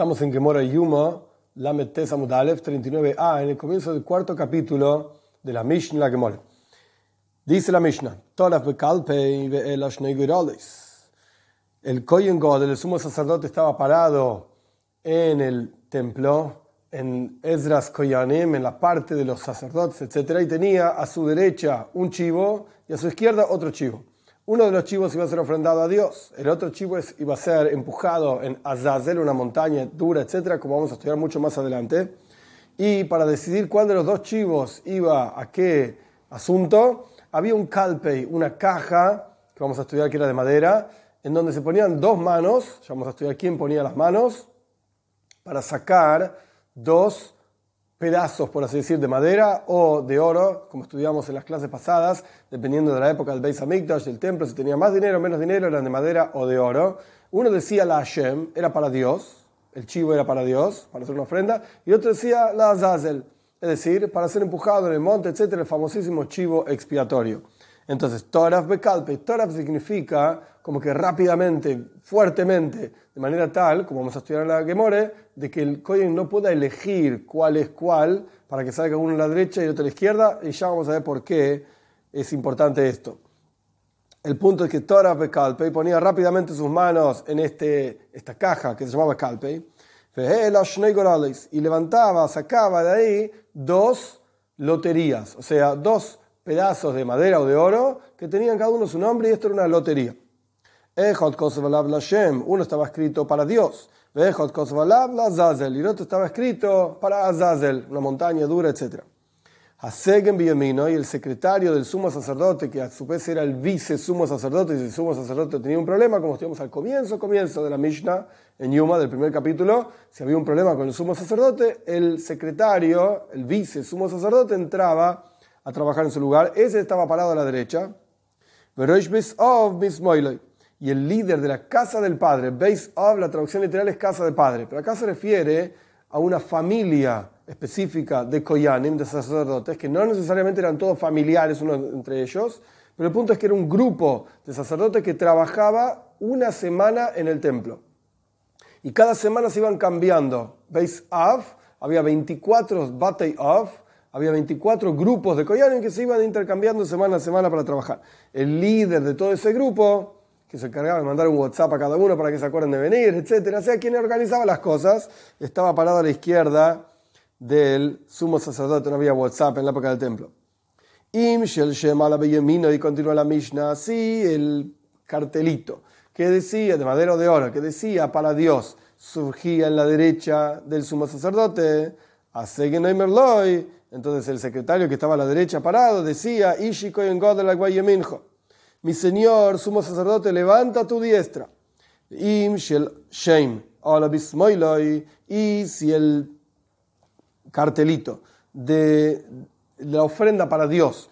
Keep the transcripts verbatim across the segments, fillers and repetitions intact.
Estamos en Gemora Yuma, Lamette Samudalef treinta y nueve a, en el comienzo del cuarto capítulo de la Mishnah, la Gemora. Dice la Mishnah, Torah be Kalpe y be el Ashnei Gorolis. El Kohen Gadol, el sumo sacerdote, estaba parado en el templo, en Esdras Koyanim, en la parte de los sacerdotes, etcétera, y tenía a su derecha un chivo y a su izquierda otro chivo. Uno de los chivos iba a ser ofrendado a Dios, el otro chivo iba a ser empujado en Azazel, una montaña dura, etcétera, como vamos a estudiar mucho más adelante. Y para decidir cuál de los dos chivos iba a qué asunto, había un kalpe, una caja, que vamos a estudiar que era de madera, en donde se ponían dos manos, ya vamos a estudiar quién ponía las manos, para sacar dos pedazos, por así decir, de madera o de oro, como estudiamos en las clases pasadas, dependiendo de la época del Beit HaMikdash, del templo, si tenía más dinero o menos dinero, eran de madera o de oro. Uno decía la Hashem, era para Dios, el chivo era para Dios, para hacer una ofrenda, y otro decía la Azazel, es decir, para ser empujado en el monte, etcétera, el famosísimo chivo expiatorio. Entonces, Toraf Bekalpe, Toraf significa como que rápidamente, fuertemente, de manera tal, como vamos a estudiar en la Gemore, de que el Kohen no pueda elegir cuál es cuál, para que salga uno a la derecha y el otro a la izquierda, y ya vamos a ver por qué es importante esto. El punto es que Toraf Bekalpe ponía rápidamente sus manos en este, esta caja que se llamaba Kalpe, y levantaba, sacaba de ahí dos loterías, o sea, dos pedazos de madera o de oro, que tenían cada uno su nombre, y esto era una lotería. Uno estaba escrito para Dios, y el otro estaba escrito para Azazel, una montaña dura, etcétera. Y el secretario del sumo sacerdote, que a su vez era el vice sumo sacerdote, y el sumo sacerdote tenía un problema, como estuvimos al comienzo, comienzo de la Mishnah, en Yuma, del primer capítulo, si había un problema con el sumo sacerdote, el secretario, el vice sumo sacerdote, entraba a trabajar en su lugar. Ese estaba parado a la derecha. Y el líder de la casa del padre, Beit Av, la traducción literal es casa de padre, pero acá se refiere a una familia específica de Koyanim, de sacerdotes, que no necesariamente eran todos familiares uno entre ellos, pero el punto es que era un grupo de sacerdotes que trabajaba una semana en el templo. Y cada semana se iban cambiando. Beit Av, había veinticuatro Batei Of, había veinticuatro grupos de Koyanim que se iban intercambiando semana a semana para trabajar. El líder de todo ese grupo, que se encargaba de mandar un WhatsApp a cada uno para que se acuerden de venir, etcétera, o sea, quien organizaba las cosas, estaba parado a la izquierda del sumo sacerdote. No había WhatsApp en la época del templo. Im shel shem ala beyemino, y continúa la Mishnah, así el cartelito, que decía, de madera o de oro, que decía para Dios, surgía en la derecha del sumo sacerdote, a Segen no merloy. Entonces el secretario que estaba a la derecha parado decía, Ishi Kohen Gadol Aguay Yeminjo, mi señor sumo sacerdote, levanta tu diestra. Im shel shem ala bismoiloi, y si el cartelito de la ofrenda para Dios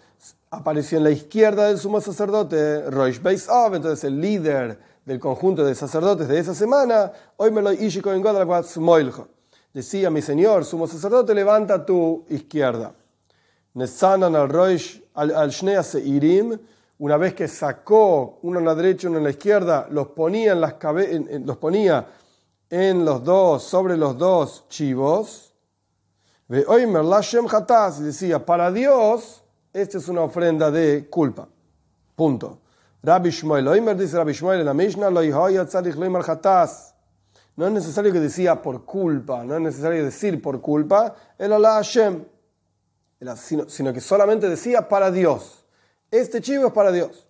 apareció en la izquierda del sumo sacerdote, Roish Beis Av, entonces el líder del conjunto de sacerdotes de esa semana, Oimeloi Ishi Kohen Gadol Aguay Yeminjo, decía, mi señor sumo sacerdote, levanta tu izquierda. Nesanan al roish al shnei seirim, una vez que sacó uno en la derecha y uno en la izquierda, los ponía en las cabe- en, los ponía en los dos, sobre los dos chivos. Ve oimer lashem hatas, y decía, para Dios, esta es una ofrenda de culpa. Punto. Rabbi Shmuel, oimer, dice Rabbi Shmuel en la Mishnah, lo haya tzarich loimer hatas. No es necesario que decía por culpa, no es necesario decir por culpa, el ala Hashem, sino, sino que solamente decía para Dios. Este chivo es para Dios.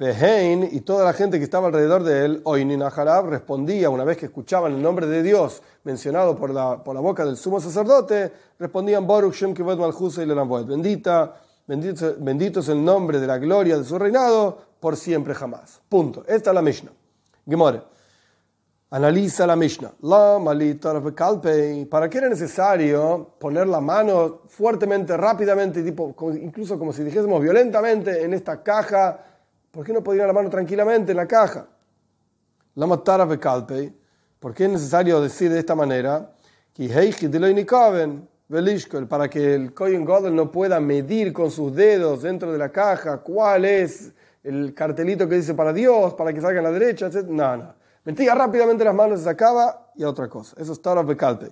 Vehein, y toda la gente que estaba alrededor de él, Oinin Ajarab, respondía, una vez que escuchaban el nombre de Dios mencionado por la, por la boca del sumo sacerdote, respondían, Baruch Shem Kivod Malchus Eilelamboed, bendita, bendito, bendito es el nombre de la gloria de su reinado, por siempre jamás. Punto. Esta es la Mishnah. Gemore. Analiza la Mishnah. La malita kalpei. ¿Para qué era necesario poner la mano fuertemente, rápidamente, tipo, incluso como si dijésemos violentamente en esta caja? ¿Por qué no podía ir la mano tranquilamente en la caja? La matara kalpei. ¿Por qué es necesario decir de esta manera? Para que el Kohen Gadol no pueda medir con sus dedos dentro de la caja cuál es el cartelito que dice para Dios, para que salga a la derecha, etcétera. No, no. metía rápidamente las manos, se sacaba y a otra cosa. Eso es Torah de Kalpe.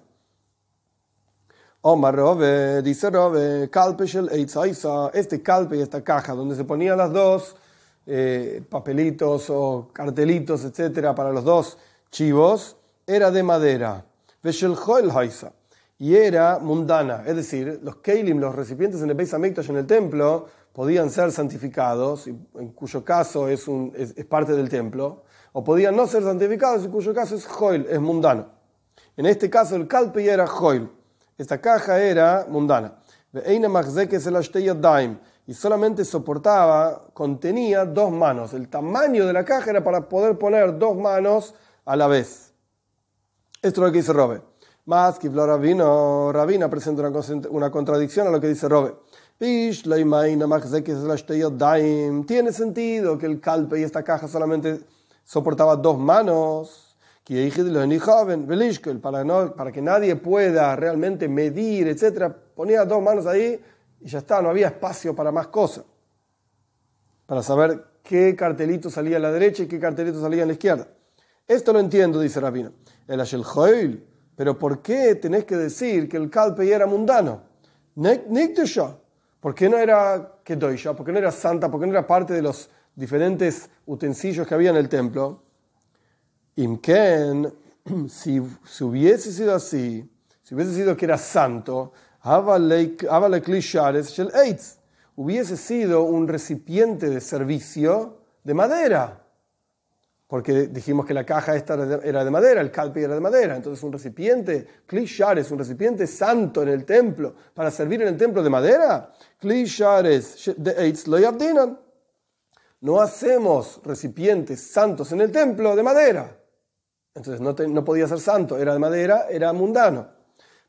Omar Rove, dice Rove, Kalpe shel Eitza Isa. Este Kalpe y esta caja donde se ponían las dos eh, papelitos o cartelitos, etcétera, para los dos chivos, era de madera. Veshel Joel Haisa. Y era mundana, es decir, los keilim, los recipientes en el Beit HaMikdash, en el templo, podían ser santificados, en cuyo caso es, un, es, es parte del templo, o podían no ser santificados, en cuyo caso es joil, es mundano. En este caso el kalpe era joil, esta caja era mundana. Y solamente soportaba, contenía dos manos. El tamaño de la caja era para poder poner dos manos a la vez. Esto es lo que dice Robe. Más que Rabino, Rabina presenta una, una contradicción a lo que dice Robe. Tiene sentido que el calpe y esta caja solamente soportaba dos manos. Para, no, para que nadie pueda realmente medir, etcétera, ponía dos manos ahí y ya está, no había espacio para más cosas. Para saber qué cartelito salía a la derecha y qué cartelito salía a la izquierda. Esto lo entiendo, dice Rabino. El Ashel Joel. Pero ¿por qué tenés que decir que el Kalpe era mundano? ¿Por qué no era Kedoisha? ¿Por qué no era santa? ¿Por qué no era parte de los diferentes utensilios que había en el templo? Imken, si, si hubiese sido así, si hubiese sido que era santo, hubiese sido un recipiente de servicio de madera. Porque dijimos que la caja esta era de madera, el calpe era de madera. Entonces un recipiente, Kli Shares, un recipiente santo en el templo, para servir en el templo de madera. Kli Shares de Eitz lo yavdinan. No hacemos recipientes santos en el templo de madera. Entonces no, te, no podía ser santo, era de madera, era mundano.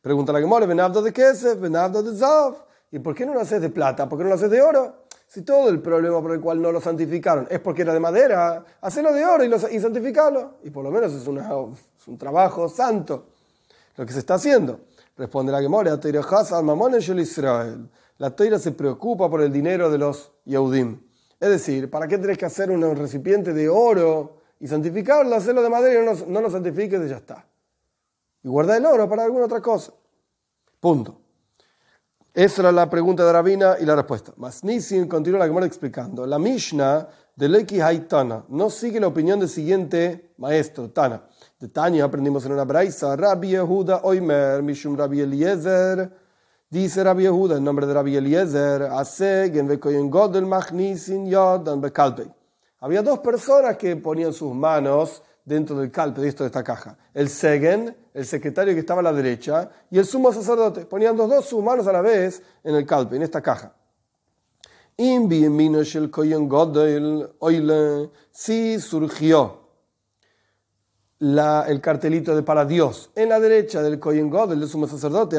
Pregunta la Gemara, Benavdo de Kesef, Benavdo de Zav. ¿Y por qué no lo haces de plata? ¿Por qué no lo haces de oro? Si todo el problema por el cual no lo santificaron es porque era de madera, hacelo de oro y, lo, y santificarlo. Y por lo menos es, una, es un trabajo santo lo que se está haciendo. Responde la Gemara, la Teira se preocupa por el dinero de los Yehudim. Es decir, ¿para qué tenés que hacer un recipiente de oro y santificarlo? Hacelo de madera y no, no lo santifiques y ya está. Y guarda el oro para alguna otra cosa. Punto. Esa era la pregunta de Rabina y la respuesta. Mas Nisin continúa la Gemara explicando. La Mishnah de Leki Haitana no sigue la opinión del siguiente maestro, Tana. De Tania aprendimos en una braisa. Rabbi Yehuda Oimer, Mishum Rabbi Eliezer. Dice Rabbi Yehuda en nombre de Rabbi Eliezer. Asegen vekoyen godel machnisin yodan bekalpe. Había dos personas que ponían sus manos dentro del calpe, dentro de esta caja. El Segen, el secretario que estaba a la derecha, y el sumo sacerdote. Ponían los dos sus manos a la vez en el calpe, en esta caja. Sí surgió la, el cartelito de para Dios en la derecha del Kohen Gadol, del sumo sacerdote.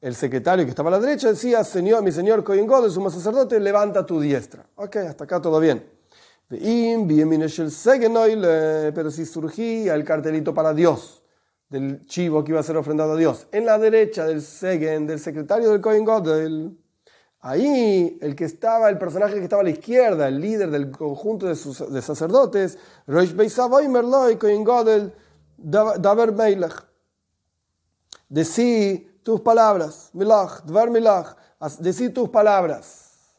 El secretario que estaba a la derecha decía, Señor, mi señor Kohen Gadol, el sumo sacerdote, levanta tu diestra. Ok, hasta acá todo bien. Pero si surgía el cartelito para Dios, del chivo que iba a ser ofrendado a Dios, en la derecha del Segen, del secretario del Kohen Gadol, ahí el que estaba, el personaje que estaba a la izquierda, el líder del conjunto de, sus, de sacerdotes, decí tus palabras, milach, dvar milach, decí tus palabras.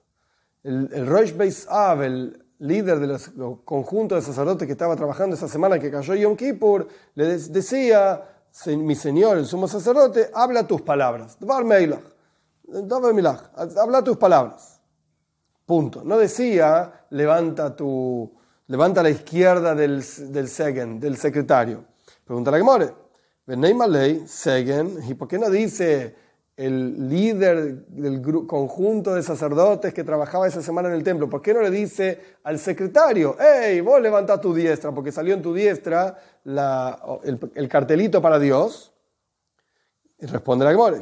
El, el Rosh Beit Av, el líder del conjunto de sacerdotes que estaba trabajando esa semana que cayó Yom Kippur, le decía, mi señor, el sumo sacerdote, habla tus palabras. Dvar meilach, dvar meilach, habla tus palabras. Punto. No decía, levanta tu, levanta la izquierda del, del Segen, del secretario. Pregunta a la Gemara, Benei Malei, Segen, ¿y por qué no dice el líder del conjunto de sacerdotes que trabajaba esa semana en el templo? ¿Por qué no le dice al secretario, hey, vos levantá tu diestra, porque salió en tu diestra la, el, el cartelito para Dios? Y responde la Gemara,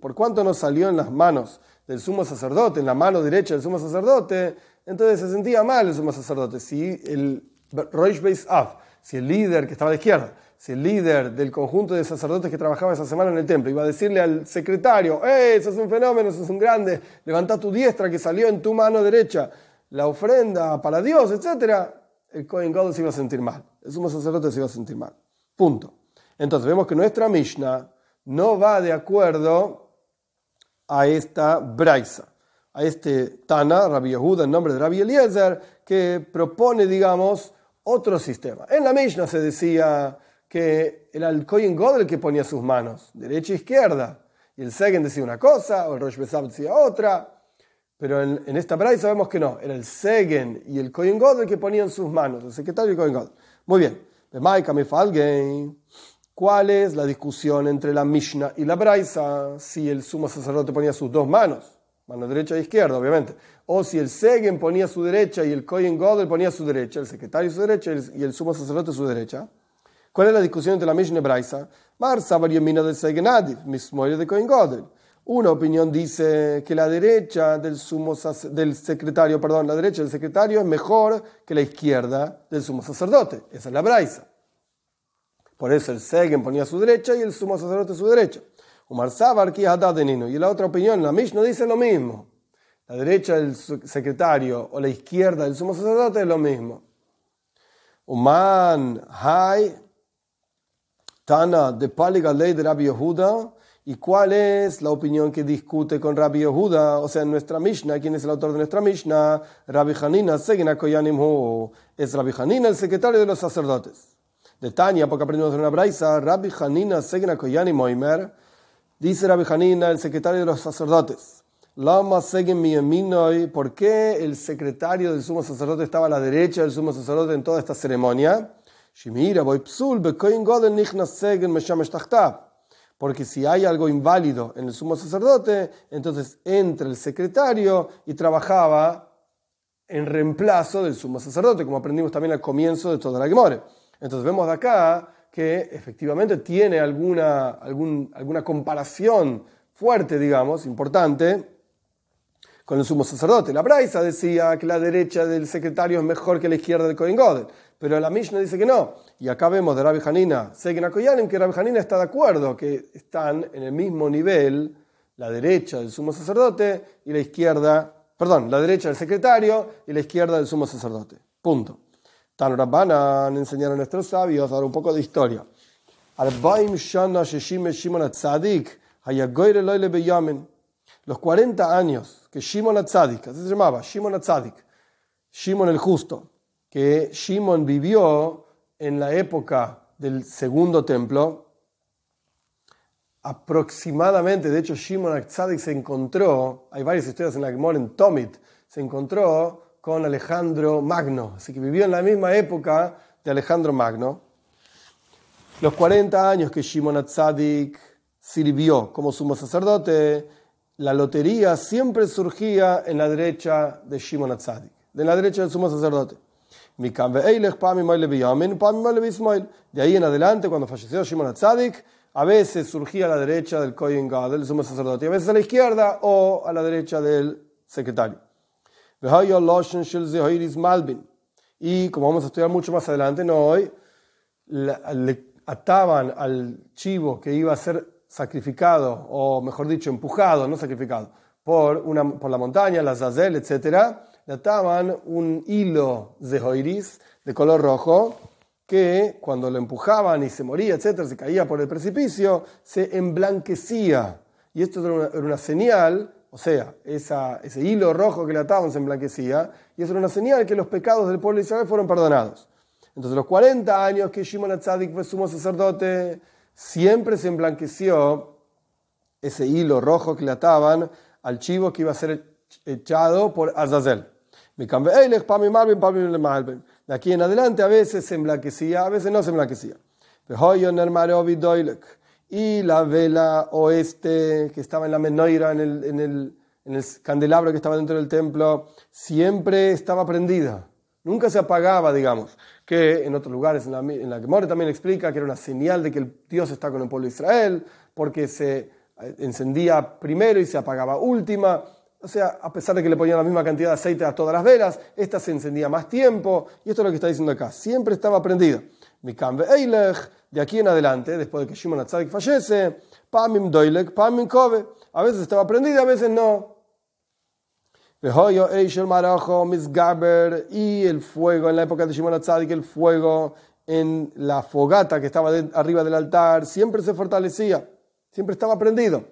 ¿por cuánto no salió en las manos del sumo sacerdote, en la mano derecha del sumo sacerdote? Entonces se sentía mal el sumo sacerdote. Si el Rosh Beit Av, si el líder que estaba a la izquierda, si el líder del conjunto de sacerdotes que trabajaba esa semana en el templo iba a decirle al secretario, ¡eh, sos un fenómeno, sos un grande! Levantá tu diestra que salió en tu mano derecha. la ofrenda para Dios, etcétera, el Kohen Gadol se iba a sentir mal, el sumo sacerdote se iba a sentir mal. Punto. Entonces vemos que nuestra Mishnah no va de acuerdo a esta braisa, a este Tana, Rabbi Yehuda, en nombre de Rabbi Eliezer, que propone, digamos, otro sistema. En la Mishnah se decía que era el Kohen Gadol el que ponía sus manos, derecha e izquierda, y el Segen decía una cosa, o el Rosh Besab decía otra. Pero en, en esta braisa sabemos que no, era el Segen y el Kohen Gadol que ponían sus manos, el secretario y el Kohen Gadol. Muy bien, ¿cuál es la discusión entre la Mishnah y la braisa? Si el sumo sacerdote ponía sus dos manos, mano derecha e izquierda, obviamente, o si el Segen ponía su derecha y el Kohen Gadol ponía su derecha, el secretario su derecha y el, y el sumo sacerdote su derecha. ¿Cuál es la discusión entre la Mishnah y braisa? Mar Sabar Yemina del Segen Adif, Mismoyer de Kohen Gadol. Una opinión dice que la derecha del, sumo sac- del secretario, perdón, la derecha del secretario es mejor que la izquierda del sumo sacerdote. Esa es la braisa. Por eso el Segen ponía su derecha y el sumo sacerdote su derecha. Umar Sabar ki hadadenino. Y la otra opinión, la Mishnah dice lo mismo. La derecha del secretario o la izquierda del sumo sacerdote es lo mismo. Uman hay Tana de Paliga ley de Rabbi Yehuda. ¿Y cuál es la opinión que discute con Rabbi Yehuda? O sea, en nuestra Mishnah, ¿quién es el autor de nuestra Mishnah? Rabbi Hanina Segan HaKohanim hu. Es Rabbi Hanina, el secretario de los sacerdotes. De Tania, porque aprendimos en una braisa, Rabbi Hanina Segan HaKohanim Oimer, dice Rabbi Hanina, el secretario de los sacerdotes. Lama Segen Miyeminoi, ¿por qué el secretario del sumo sacerdote estaba a la derecha del sumo sacerdote en toda esta ceremonia? Shimira Boy Psul, Bekoin Goden Nichna Segen Meshamesh Tachtav. Porque si hay algo inválido en el sumo sacerdote, entonces entra el secretario y trabajaba en reemplazo del sumo sacerdote, como aprendimos también al comienzo de toda la Gemara. Entonces vemos de acá que efectivamente tiene alguna, algún, alguna comparación fuerte, digamos, importante, con el sumo sacerdote. La braisa decía que la derecha del secretario es mejor que la izquierda del Kohen Gadol, pero la Mishnah dice que no. Y acá vemos de Rabbi Hanina Segan HaKohanim que Rabbi Hanina está de acuerdo que están en el mismo nivel la derecha del sumo sacerdote y la izquierda, perdón, la derecha del secretario y la izquierda del sumo sacerdote. Punto. Tan Rabbanan enseñaron a nuestros sabios, ahora un poco de historia. Arbaim Shana Sheshim Shimon HaTzadik Hayagoyre Loyle Beyamin. Los cuarenta años que Shimon HaTzadik, así se llamaba, Shimon HaTzadik, Shimon el Justo, que Shimon vivió en la época del segundo templo, aproximadamente, de hecho Shimon HaTzadik se encontró, hay varias historias en la Gemara en Tomit, se encontró con Alejandro Magno, así que vivió en la misma época de Alejandro Magno. Los cuarenta años que Shimon HaTzadik sirvió como sumo sacerdote, la lotería siempre surgía en la derecha de Shimon HaTzadik, de la derecha del sumo sacerdote. De ahí en adelante, cuando falleció Shimon HaTzadik, a veces surgía a la derecha del Kohen Gadol, del sumo sacerdote, y a veces a la izquierda o a la derecha del secretario. Y como vamos a estudiar mucho más adelante, no hoy, le ataban al chivo que iba a ser sacrificado, o mejor dicho, empujado, no sacrificado, por, una, por la montaña, la Azazel, etcétera, le ataban un hilo Zehiris de color rojo que cuando lo empujaban y se moría, etcétera, se caía por el precipicio, se emblanquecía. Y esto era una, era una señal, o sea, esa, ese hilo rojo que le ataban se emblanquecía, y eso era una señal que los pecados del pueblo de Israel fueron perdonados. Entonces, los cuarenta años que Shimon HaTzadik fue sumo sacerdote, siempre se emblanqueció ese hilo rojo que le ataban al chivo que iba a ser echado por Azazel. De aquí en adelante a veces se emblanquecía, a veces no se emblanquecía. Y la vela oeste que estaba en la Menoira, en el, en el, en el candelabro que estaba dentro del templo, siempre estaba prendida. Nunca se apagaba, digamos, que en otros lugares, en la, en la Gemara también explica que era una señal de que el Dios está con el pueblo de Israel, porque se encendía primero y se apagaba última. O sea, a pesar de que le ponían la misma cantidad de aceite a todas las velas, esta se encendía más tiempo, y esto es lo que está diciendo acá, siempre estaba prendida. Mikan ve'eilech, de aquí en adelante, después de que Shimon HaTzadik fallece, pamim doilek, pamim kove, a veces estaba prendida, a veces no. Y el fuego, en la época de Shimon HaTzadik, el fuego en la fogata que estaba de, arriba del altar, siempre se fortalecía, siempre estaba prendido.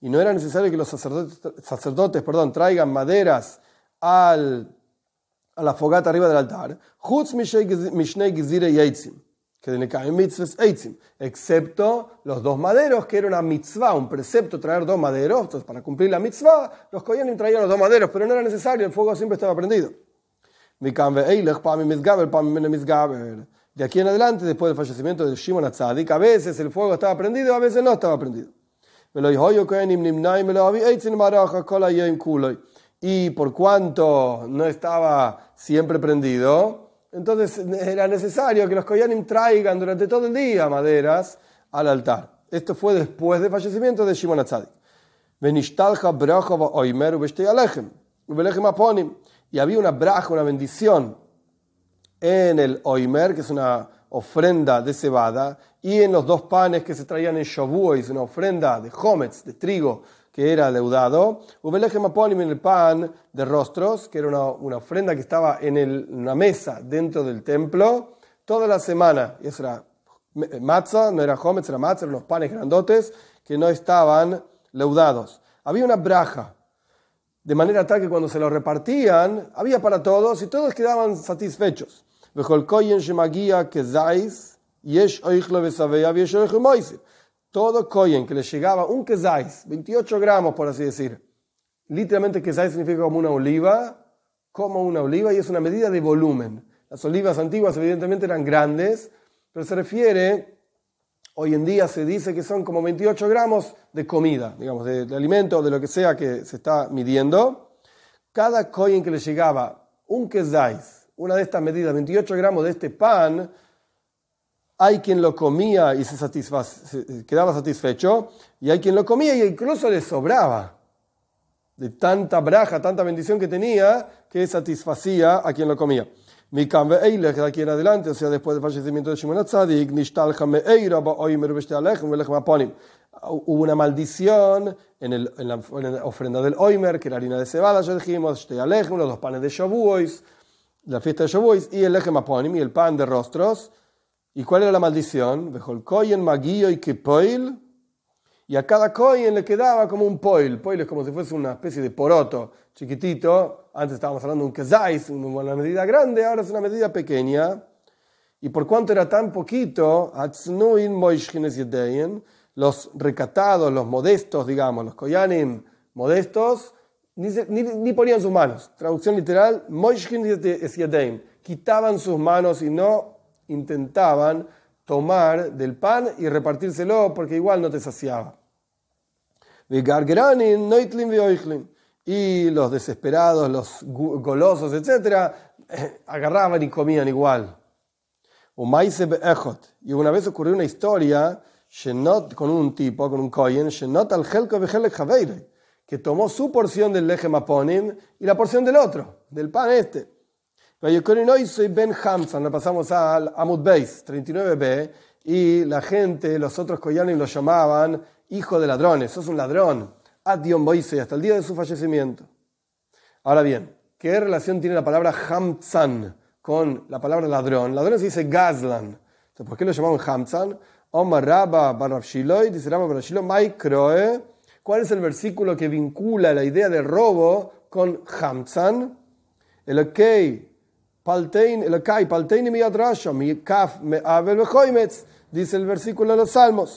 Y no era necesario que los sacerdotes, sacerdotes perdón, traigan maderas al, a la fogata arriba del altar, excepto los dos maderos, que era una mitzvah, un precepto traer dos maderos. Entonces, para cumplir la mitzvah, los Koyanim traían los dos maderos, pero no era necesario, el fuego siempre estaba prendido. De aquí en adelante, después del fallecimiento de Shimon HaTzadik, a veces el fuego estaba prendido, a veces no estaba prendido. Y por cuanto no estaba siempre prendido, entonces era necesario que los Koyanim traigan durante todo el día maderas al altar. Esto fue después del fallecimiento de Shimon HaTzadik. Y había una braja, una bendición en el Oimer, que es una ofrenda de cebada, y en los dos panes que se traían en Shavuos, una ofrenda de Hometz, de trigo, que era leudado, en el pan de rostros, que era una, una ofrenda que estaba en el, una mesa dentro del templo, toda la semana. Y eso era matzah, no era Hometz, era matzah, eran los panes grandotes que no estaban leudados. Había una braja, de manera tal que cuando se lo repartían, había para todos y todos quedaban satisfechos. Todo kohen que le llegaba un kezais, veintiocho gramos por así decir, literalmente kezais significa como una oliva, como una oliva, y es una medida de volumen. Las olivas antiguas evidentemente eran grandes, pero se refiere, hoy en día se dice que son como veintiocho gramos de comida, digamos, de, de alimento, de lo que sea que se está midiendo. Cada kohen que le llegaba un kezais, una de estas medidas, veintiocho gramos de este pan, hay quien lo comía y se, se quedaba satisfecho, y hay quien lo comía y incluso le sobraba de tanta braja, tanta bendición que tenía, que satisfacía a quien lo comía. Mikam ve'eilech, de aquí en adelante, o sea, después del fallecimiento de Shimon HaTzadik, nishtalcha me'eira ba'oimer v'shte'alechem v'lechem ha'ponim. Hubo una maldición en, el, en, la, en la ofrenda del Oimer, que era harina de cebada, ya dijimos, shte'alechem, los dos panes de Shavuos, la fiesta de Shavuos, y el lechem ha'ponim, y el pan de rostros. ¿Y cuál era la maldición? Y a cada kohen le quedaba como un poil. Poil es como si fuese una especie de poroto chiquitito. Antes estábamos hablando de un kezais, una medida grande, ahora es una medida pequeña. Y por cuanto era tan poquito, los recatados, los modestos, digamos, los koyanim modestos, ni, ni, ni ponían sus manos. Traducción literal, quitaban sus manos y no intentaban tomar del pan y repartírselo porque igual no te saciaba. Y los desesperados, los golosos, etcétera, agarraban y comían igual. Y una vez ocurrió una historia con un tipo, con un kohen, que tomó su porción del lechem ha'ponim y la porción del otro, del pan este. Ben Hamsan, la pasamos al Amud Beis, treinta y nueve b, y la gente, los otros koyanim lo llamaban hijo de ladrones, sos un ladrón, ad yom boisei, hasta el día de su fallecimiento. Ahora bien, ¿qué relación tiene la palabra Hamsan con la palabra ladrón? Ladrón se dice Gazlan. Entonces, ¿por qué lo llamaban Hamsan? Omar Rabba Bar Shiloy, dice Rabba Bar Shiloy, Maikroe. ¿Cuál es el versículo que vincula la idea de robo con Hamsan? El ok. Dice el versículo de los Salmos.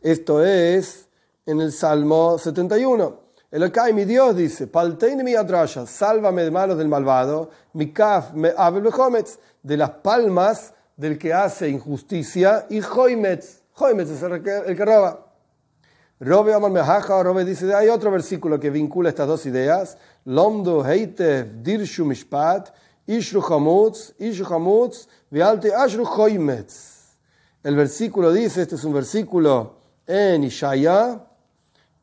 Esto es en el Salmo setenta y uno. Elokai, mi Dios, dice, Palteini mi adrasha, sálvame de manos del malvado, mi kaf me abel bechometz, de las palmas del que hace injusticia, y hoimetz, hoimetz es el que, el que roba. Robe Amar Mehaja, Robe dice, hay otro versículo que vincula estas dos ideas. Lomdu heitev dirshu mishpat, ishru hamutz, ishru hamutz, vealte ashru hoimetz. El versículo dice, este es un versículo en Ishaya,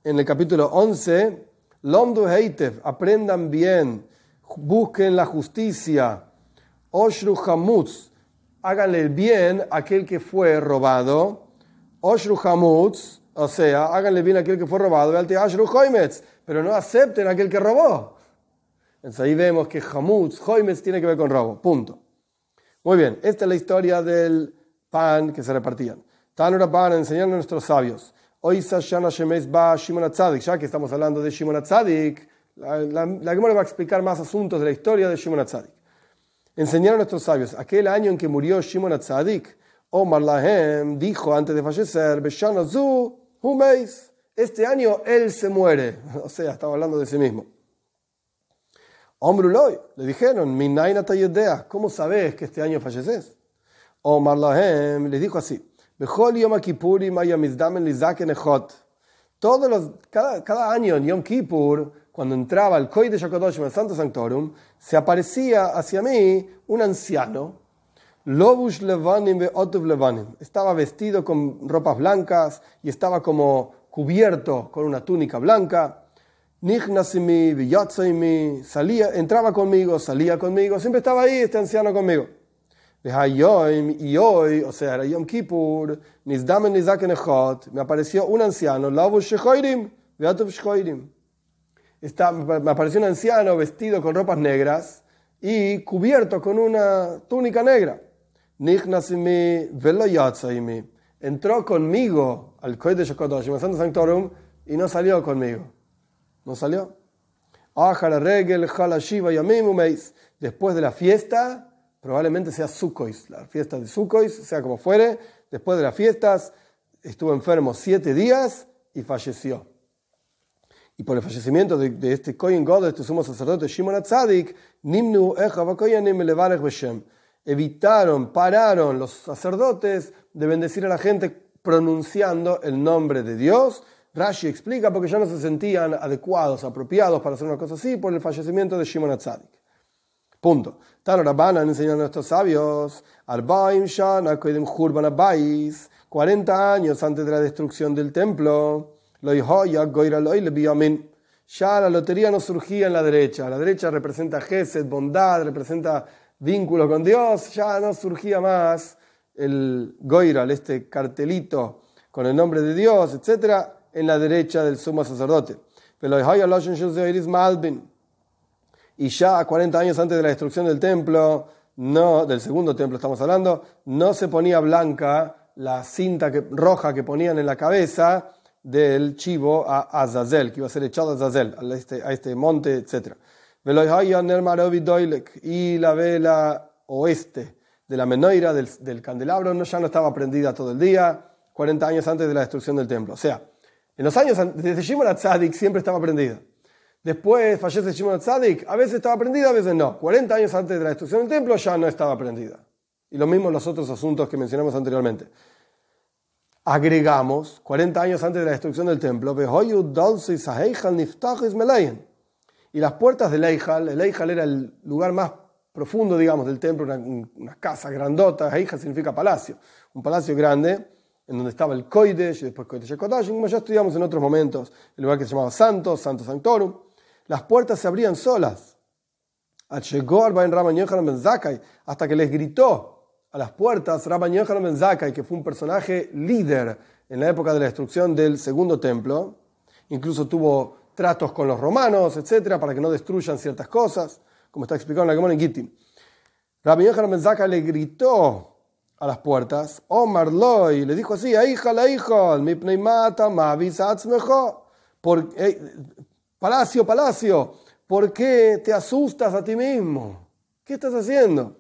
en el capítulo once, Lomdu heitev, aprendan bien, busquen la justicia, ashru hamutz, háganle el bien a aquel que fue robado, ashru hamutz, O sea, háganle bien a aquel que fue robado, pero no acepten a aquel que robó. Entonces ahí vemos que Hamutz, Hoimetz, tiene que ver con robo, punto. Muy bien, esta es la historia del pan que se repartían. Tanu Rabban, enseñando a nuestros sabios. Hoy Sashana Shemes va Shimon HaTzadik, ya que estamos hablando de Shimon HaTzadik, la, la, la Gemara va a explicar más asuntos de la historia de Shimon HaTzadik. Enseñaron a nuestros sabios, aquel año en que murió Shimon HaTzadik, Omar Lahem dijo antes de fallecer, Beshana Zu Humeis, este año él se muere. O sea, estaba hablando de sí mismo. Omruloy, le dijeron, Minaina Tayedea, ¿cómo sabes que este año falleces? Omar Lahem les dijo así, Todos los, cada, cada año en Yom Kippur, cuando entraba el Kohid de Shachadoshim, el Santo Sanctorum, se aparecía hacia mí un anciano, Lobush Levanim ve'otuv Levanim, estaba vestido con ropas blancas y estaba como cubierto con una túnica blanca. Nichnasimí ve'yatzaimí, salía, entraba conmigo, salía conmigo, siempre estaba ahí este anciano conmigo. Y hoy, o sea, era Yom Kippur, me apareció un anciano, Está, me apareció un anciano vestido con ropas negras y cubierto con una túnica negra. Entró conmigo al Koid de Shachadoshim, al Santo Sanctorum, y no salió conmigo. ¿No salió? Después de la fiesta, probablemente sea Sukois, la fiesta de Sukois, sea como fuere, después de las fiestas estuvo enfermo siete días y falleció. Y por el fallecimiento de, de este Kohen Gadol, de este sumo sacerdote Shimon HaTzadik, Nimnu Eihal Koyanim Levarech Beshem, evitaron, pararon los sacerdotes de bendecir a la gente pronunciando el nombre de Dios. Rashi explica porque ya no se sentían adecuados, apropiados para hacer una cosa así por el fallecimiento de Shimon HaTzadik. Punto. Tanu Rabbanan enseñó a nuestros sabios, Arbaim Shana Koidem Churban Habayis, cuarenta años antes de la destrucción del templo, Loihoya Goira Loi Lebiyamin. Ya la lotería no surgía en la derecha. La derecha representa Gesed, bondad, representa vínculo con Dios. Ya no surgía más el Goiral, este cartelito con el nombre de Dios, etcétera, en la derecha del sumo sacerdote. Pero Loihoya Loshen Shul Zehiris Malbin. Y ya cuarenta años antes de la destrucción del templo, no, del segundo templo estamos hablando, no se ponía blanca la cinta que, roja que ponían en la cabeza del chivo a Azazel, que iba a ser echado a Azazel, a este, a este monte, etcétera. Y la vela oeste de la Menoira, del, del candelabro, no, ya no estaba prendida todo el día, cuarenta años antes de la destrucción del templo. O sea, en los años, desde Shimon HaTzadik siempre estaba prendida. Después fallece Shimon HaTzadik, a veces estaba prendida, a veces no. cuarenta años antes de la destrucción del templo ya no estaba prendida. Y lo mismo los otros asuntos que mencionamos anteriormente. Agregamos, cuarenta años antes de la destrucción del templo, y las puertas del Eihal, el Eihal era el lugar más profundo, digamos, del templo, una, una casa grandota, Eihal significa palacio, un palacio grande, en donde estaba el Koidesh, y después Koid de Shachadoshim, como ya estudiamos en otros momentos, el lugar que se llamaba Santos, Santo Sanctorum. Las puertas se abrían solas. Hasta que les gritó a las puertas Rabban Yochanan ben Zakkai, que fue un personaje líder en la época de la destrucción del segundo templo. Incluso tuvo tratos con los romanos, etcétera, para que no destruyan ciertas cosas, como está explicado en la Gemara en Gittin. Rabban Yochanan ben Zakkai le gritó a las puertas, Omar Loy, le dijo así, Eihal, Eihal, mipnei mata mavis atzmecho, por, eh, Palacio, Palacio, ¿por qué te asustas a ti mismo? ¿Qué estás haciendo?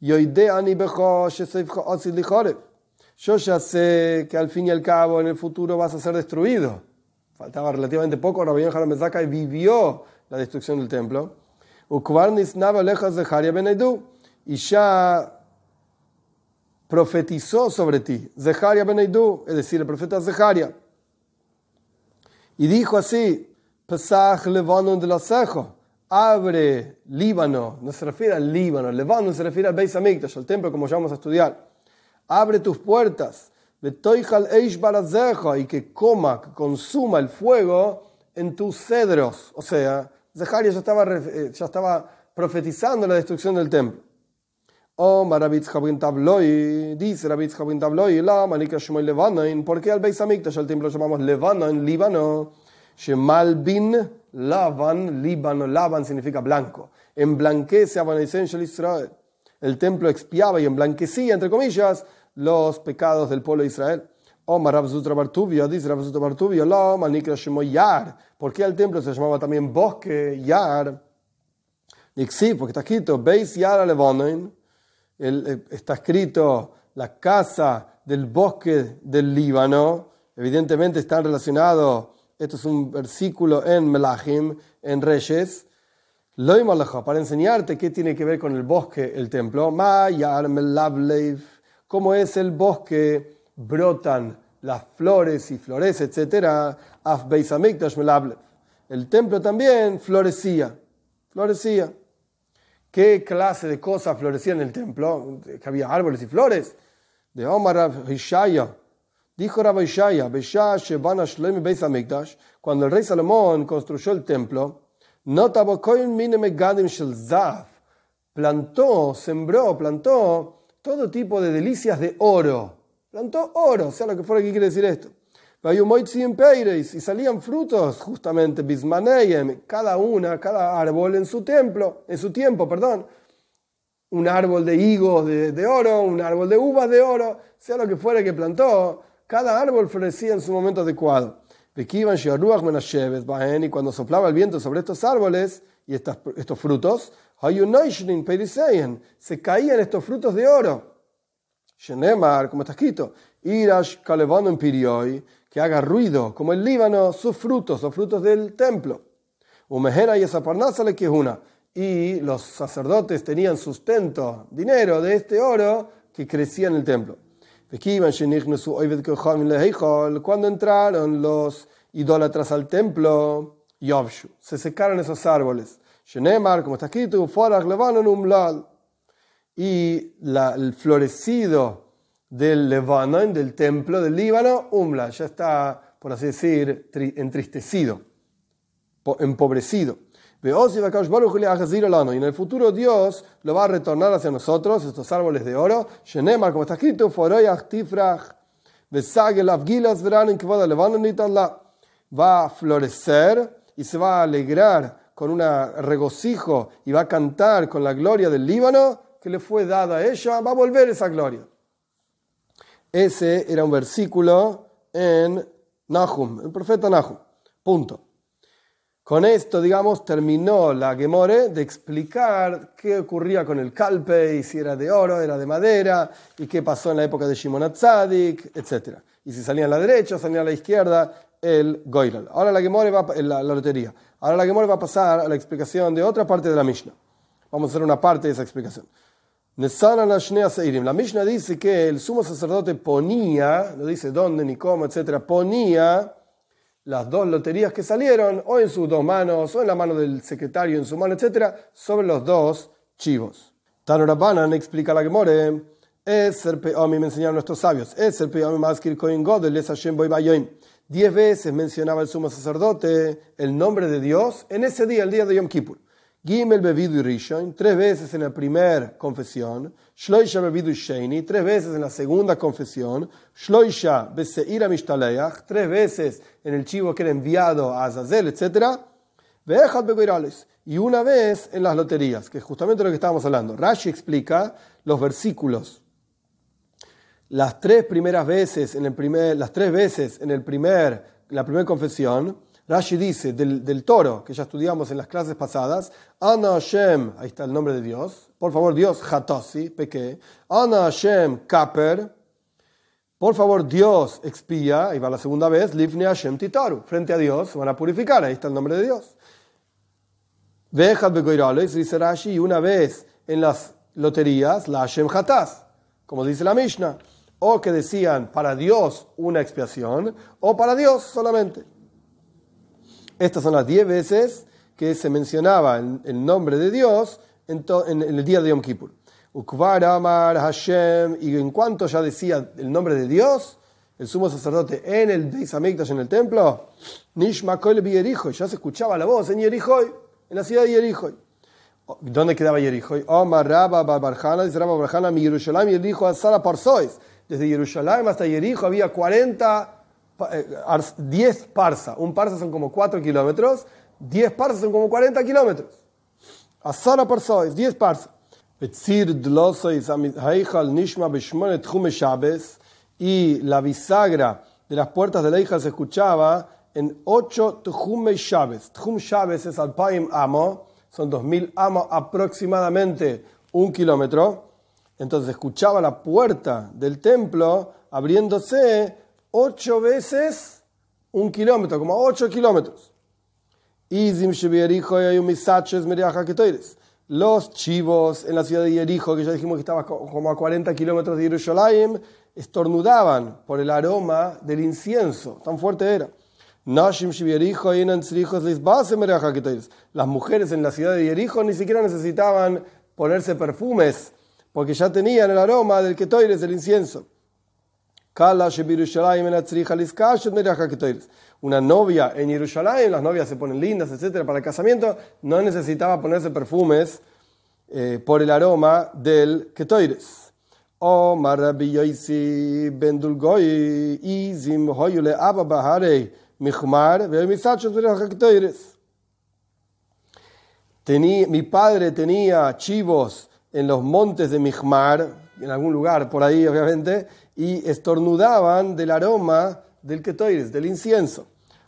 Yo ya sé que al fin y al cabo en el futuro vas a ser destruido. Faltaba relativamente poco, Rabban Yochanan ben Zakkai vivió la destrucción del templo. Y ya profetizó sobre ti, Zechariah ben Eydut, es decir, el profeta Zeharia, y dijo así, Pesach Lebanon de la Sejo, abre Líbano, no se refiere al Líbano, Líbano se refiere al Beit HaMikdash, al templo como ya vamos a estudiar, abre tus puertas, Betoichal Eish Barazejo, y que coma, que consuma el fuego en tus cedros, o sea, Zeharia ya estaba, ya estaba profetizando la destrucción del templo. Omar Rabbi Yitzchak ben Tabloy, dice Rabbi Yitzchak ben Tabloy, la manika Shmoy Levanain, ¿por qué al Beit HaMikdash, al templo, llamamos Levanain, Líbano? Shemalbin, Lavan, Líbano, Lavan significa blanco. Emblanquece a Banaisenshel Israel. El templo expiaba y emblanquecía, entre comillas, los pecados del pueblo de Israel. Omar Rav Zutra Bar Tuvia, dice Rav Zutra Bar Tuvia, la manika Shmoy Yar, ¿por qué al templo se llamaba también bosque, Yar? Y sí, porque está escrito, Beis Yar Levanain. El, está escrito la casa del bosque del Líbano, evidentemente están relacionados, esto es un versículo en Melahim, en Reyes, Loy Malacha, para enseñarte qué tiene que ver con el bosque, el templo, Mayar Melavleif, cómo es el bosque, brotan las flores y florece, etcétera, Af Beis HaMikdash Melavleif, el templo también florecía, florecía. ¿Qué clase de cosas florecía en el templo? Que había árboles y flores. De Omar Rav Ishaya. Dijo Rav Ishaya, cuando el rey Salomón construyó el templo, plantó, sembró, plantó todo tipo de delicias de oro. Plantó oro, o sea, lo que fuera que quiere decir esto. Y salían frutos, justamente, bismaneyem, cada una, cada árbol en su templo, en su tiempo, perdón. Un árbol de higos de, de oro, un árbol de uvas de oro, sea lo que fuera que plantó, cada árbol florecía en su momento adecuado. Y cuando soplaba el viento sobre estos árboles y estas, estos frutos, se caían estos frutos de oro. Shenemar, como está escrito, Irash Kalevano en Pirioi, que haga ruido, como el Líbano, sus frutos, los frutos del templo. Umejera y Esaparnasa le quejuna. Y los sacerdotes tenían sustento, dinero de este oro que crecía en el templo. Cuando entraron los idólatras al templo, Yovshu, se secaron esos árboles. Shenemar, como está escrito, Ufarach Levano Numlal. Y la, el florecido del Líbano, del templo del Líbano, Umla, ya está, por así decir, tri, entristecido, po, empobrecido. Y en el futuro Dios lo va a retornar hacia nosotros, estos árboles de oro, Shenemar, como está escrito, va a florecer y se va a alegrar con un regocijo y va a cantar con la gloria del Líbano, que le fue dada a ella, va a volver esa gloria. Ese era un versículo en Nahum, el profeta Nahum. Punto. Con esto, digamos, terminó la Gemore de explicar qué ocurría con el Kalpe, y si era de oro, era de madera, y qué pasó en la época de Shimon HaTzadik, etcétera. Y si salía a la derecha, salía a la izquierda, el Goilal. Ahora la Gemore va a, la, la lotería. Ahora la Gemore va a pasar a la explicación de otra parte de la Mishnah. Vamos a hacer una parte de esa explicación. La Mishnah dice que el sumo sacerdote ponía, no dice dónde ni cómo, etcétera, ponía las dos loterías que salieron, o en sus dos manos, o en la mano del secretario, en su mano, etcétera, sobre los dos chivos. Tano Rabbanan explica la Gemore, es el peomi, me enseñaron nuestros sabios, es el peomi maskir kohen gadol, es Hashem boi bayoim. Diez veces mencionaba el sumo sacerdote el nombre de Dios en ese día, el día de Yom Kippur. Gimel bevidu y rishon, tres veces en la primera confesión. Shloisha bevidu y sheini, tres veces en la segunda confesión. Shloisha beseira mishtaleach, tres veces en el chivo que era enviado a Azazel, etcétera. Ve'echad begoirales, y una vez en las loterías, que es justamente lo que estábamos hablando. Rashi explica los versículos. Las tres primeras veces en el primer, las tres veces en el primer, la primera confesión. Rashi dice, del, del toro, que ya estudiamos en las clases pasadas, Ana Hashem, ahí está el nombre de Dios, por favor Dios, Hatossi, pequé, Ana Hashem, Kaper, por favor Dios, expía, ahí va la segunda vez, Livne Hashem Titaru, frente a Dios, van a purificar, ahí está el nombre de Dios. Vejad Begoirales, dice Rashi, y una vez en las loterías, la Hashem Hatas, como dice la Mishnah, o que decían para Dios una expiación, o para Dios solamente. Estas son las diez veces que se mencionaba el nombre de Dios en, to, en el día de Yom Kippur. Ukvar Amar Hashem, y en cuanto ya decía el nombre de Dios, el sumo sacerdote en el Beit HaMikdash, en el templo, Nishma Kol Bi Yericó, ya se escuchaba la voz en Yericó, en la ciudad de Yericó. ¿Dónde quedaba Jericó? Omar Rabba Barbarjana, dice Rabba Barbarjana, mi Yerushalayim, y el hijo Azara Parsois. Desde Yerushalayim hasta Jericó había cuarenta, diez parsa. Un parsa son como cuatro kilómetros, diez parsas son como cuarenta kilómetros. Azara Parsois, diez parsas. Y la bisagra de las puertas de la Eihal se escuchaba en ocho Tjum Shaves. Tjum Shaves es Alpaim Amo, son dos mil amos aproximadamente un kilómetro. Entonces escuchaba la puerta del templo abriéndose ocho veces un kilómetro, como ocho kilómetros. Los chivos en la ciudad de Jericó, que ya dijimos que estaba como a cuarenta kilómetros de Yerushalayim, estornudaban por el aroma del incienso, tan fuerte era. Las mujeres en la ciudad de Jericó ni siquiera necesitaban ponerse perfumes, porque ya tenían el aroma del Ketoires, del incienso. Una novia en Yerushalayim, las novias se ponen lindas, etcétera, para el casamiento, no necesitaba ponerse perfumes eh, por el aroma del Ketoires. Tenía, mi padre tenía chivos en los montes de Mihmar, en algún lugar por ahí obviamente, y estornudaban del aroma del Ketoires, del incienso.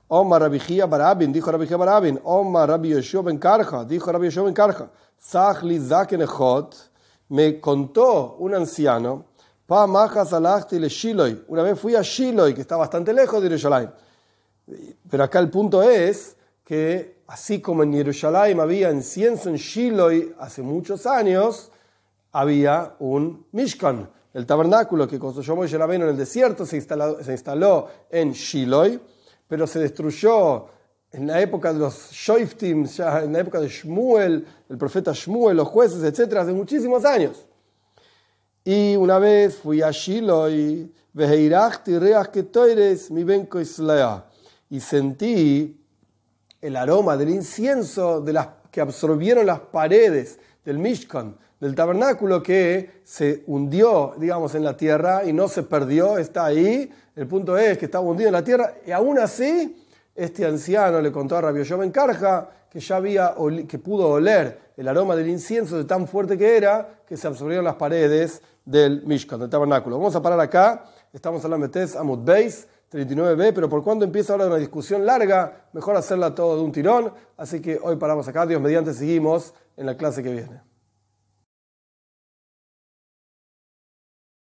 Omar Rabijía Barabin, dijo Rabijía Barabin, Omar Rabbi Yoshua ben Karja, dijo Rabbi Yoshua ben Karja, Zahli Zakenechot, me contó un anciano, Pa Majas Alachti le Shiloy, una vez fui a Shiloy, que está bastante lejos de Yerushalayim. Pero acá el punto es que así como en Yerushalayim había incienso, en Shiloy hace muchos años había un Mishkan. El tabernáculo que construyó Moisés Rabbeinu en el desierto se instaló, se instaló en Shiloy, pero se destruyó en la época de los Shoftim, ya en la época de Shmuel, el profeta Shmuel, los jueces, etcétera, hace muchísimos años. Y una vez fui a Shiloy, veheirachti reach ketoires mi ben koislea, y sentí el aroma del incienso de las, que absorbieron las paredes del Mishkan, del tabernáculo que se hundió, digamos, en la tierra y no se perdió, está ahí. El punto es que estaba hundido en la tierra y aún así este anciano le contó a Rabbi Yoshua ben Karja que ya había, que pudo oler el aroma del incienso de tan fuerte que era que se absorbieron las paredes del Mishkan, del tabernáculo. Vamos a parar acá, estamos en Lamette Samudalef Beis treinta y nueve b, pero por cuando empieza ahora una discusión larga, mejor hacerla todo de un tirón. Así que hoy paramos acá, Dios mediante seguimos en la clase que viene.